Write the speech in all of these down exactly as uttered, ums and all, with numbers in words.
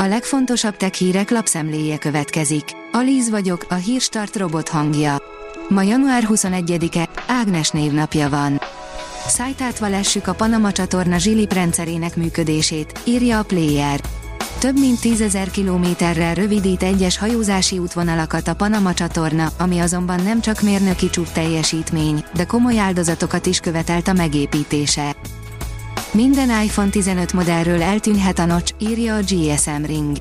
A legfontosabb tech hírek lapszemléje következik. Alíz vagyok, a Hírstart robot hangja. Ma január huszonegyedike, Ágnes névnapja van. Szájtátva lessük a Panama Csatorna zsilip rendszerének működését, írja a Player. Több mint tízezer kilométerrel rövidít egyes hajózási útvonalakat a Panama Csatorna, ami azonban nem csak mérnöki csúcs teljesítmény, de komoly áldozatokat is követelt a megépítése. Minden iPhone tizenöt modellről eltűnhet a notch, írja a gé es em Ring.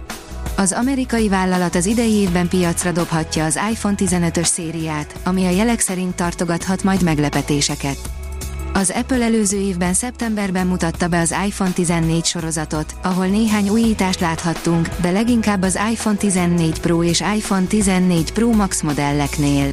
Az amerikai vállalat az idei évben piacra dobhatja az iPhone tizenötös szériát, ami a jelek szerint tartogathat majd meglepetéseket. Az Apple előző évben szeptemberben mutatta be az iPhone tizennégy sorozatot, ahol néhány újítást láthattunk, de leginkább az iPhone tizennégy Pro és iPhone tizennégy Pro Max modelleknél.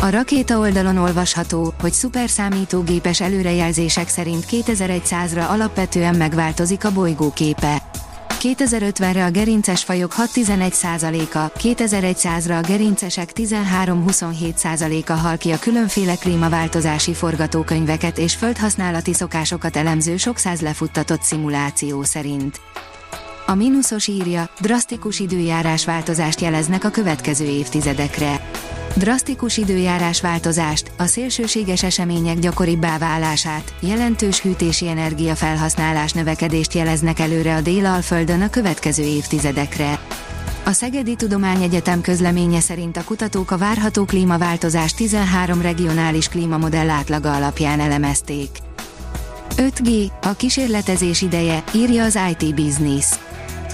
A rakéta oldalon olvasható, hogy szuperszámítógépes előrejelzések szerint kétezer-százra alapvetően megváltozik a bolygó képe. kétezer-ötvenre a gerinces fajok hat egész tizenegy százaléka, kétezer-százra a gerincesek tizenhárom egész huszonhét százaléka hal ki a különféle klímaváltozási forgatókönyveket és földhasználati szokásokat elemző sok száz lefuttatott szimuláció szerint. A mínuszos írja, drasztikus időjárásváltozást jeleznek a következő évtizedekre. Drasztikus időjárásváltozást, a szélsőséges események gyakoribbá válását, jelentős hűtési energiafelhasználás növekedést jeleznek előre a Dél-Alföldön a következő évtizedekre. A Szegedi Tudományegyetem közleménye szerint a kutatók a várható klímaváltozás tizenhárom regionális klímamodell átlaga alapján elemezték. öt G, a kísérletezés ideje, írja az i té Biznisz.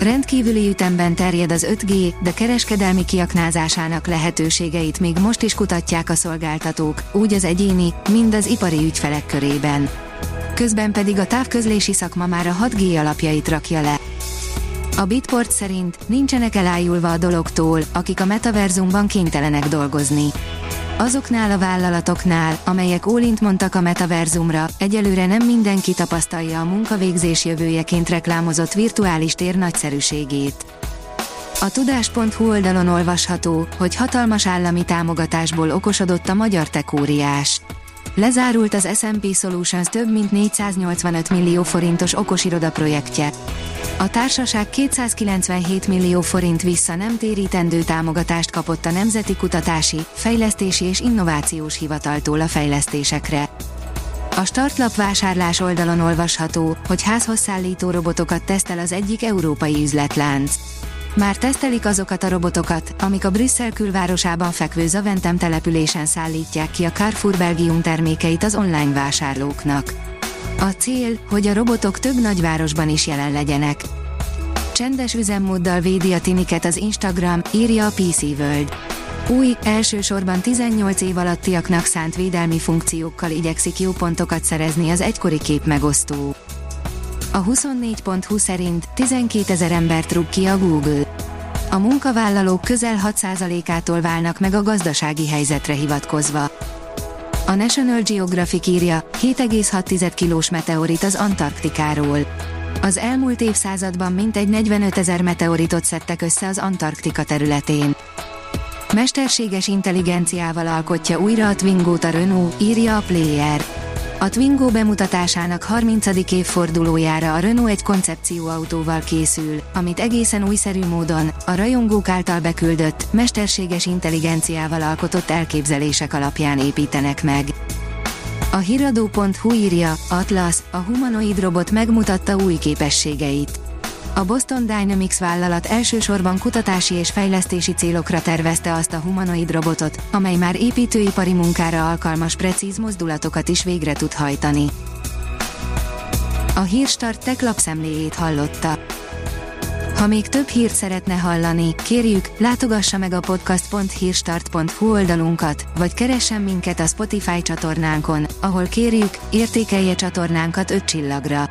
Rendkívüli ütemben terjed az öt G, de kereskedelmi kiaknázásának lehetőségeit még most is kutatják a szolgáltatók, úgy az egyéni, mind az ipari ügyfelek körében. Közben pedig a távközlési szakma már a hat G alapjait rakja le. A Bitport szerint nincsenek elájulva a dologtól, akik a metaverzumban kénytelenek dolgozni. Azoknál a vállalatoknál, amelyek ólint mondtak a metaverzumra, egyelőre nem mindenki tapasztalja a munkavégzés jövőjeként reklámozott virtuális tér nagyszerűségét. A tudás pont hu oldalon olvasható, hogy hatalmas állami támogatásból okosodott a magyar tech óriás. Lezárult az es and pé Solutions több mint négyszáznyolcvanöt millió forintos okosiroda projektje. A társaság kétszázkilencvenhét millió forint vissza nem térítendő támogatást kapott a Nemzeti Kutatási, Fejlesztési és Innovációs Hivataltól a fejlesztésekre. A Startlap vásárlás oldalon olvasható, hogy házhozszállító robotokat tesztel az egyik európai üzletlánc. Már tesztelik azokat a robotokat, amik a Brüsszel külvárosában fekvő Zaventem településen szállítják ki a Carrefour Belgium termékeit az online vásárlóknak. A cél, hogy a robotok több nagyvárosban is jelen legyenek. Csendes üzemmóddal védi a tiniket az Instagram, írja a pé cé World. Új, elsősorban tizennyolc év alattiaknak szánt védelmi funkciókkal igyekszik jó pontokat szerezni az egykori képmegosztó. A huszonnégy pont hu szerint tizenkétezer embert rúg ki a Google. A munkavállalók közel hat százalékától válnak meg a gazdasági helyzetre hivatkozva. A National Geographic írja, hét egész hat kilós meteorit az Antarktikáról. Az elmúlt évszázadban mintegy negyvenötezer meteoritot szedtek össze az Antarktika területén. Mesterséges intelligenciával alkotja újra a Twingót a Renault, írja a Player. A Twingo bemutatásának harmincadik évfordulójára a Renault egy koncepcióautóval készül, amit egészen újszerű módon, a rajongók által beküldött, mesterséges intelligenciával alkotott elképzelések alapján építenek meg. A híradó pont hu írja, Atlas, a humanoid robot megmutatta új képességeit. A Boston Dynamics vállalat elsősorban kutatási és fejlesztési célokra tervezte azt a humanoid robotot, amely már építőipari munkára alkalmas precíz mozdulatokat is végre tud hajtani. A Hírstart tech lapszemléjét hallotta. Ha még több hírt szeretne hallani, kérjük, látogassa meg a podcast pont hírstart pont hu oldalunkat, vagy keressen minket a Spotify csatornánkon, ahol kérjük, értékelje csatornánkat öt csillagra.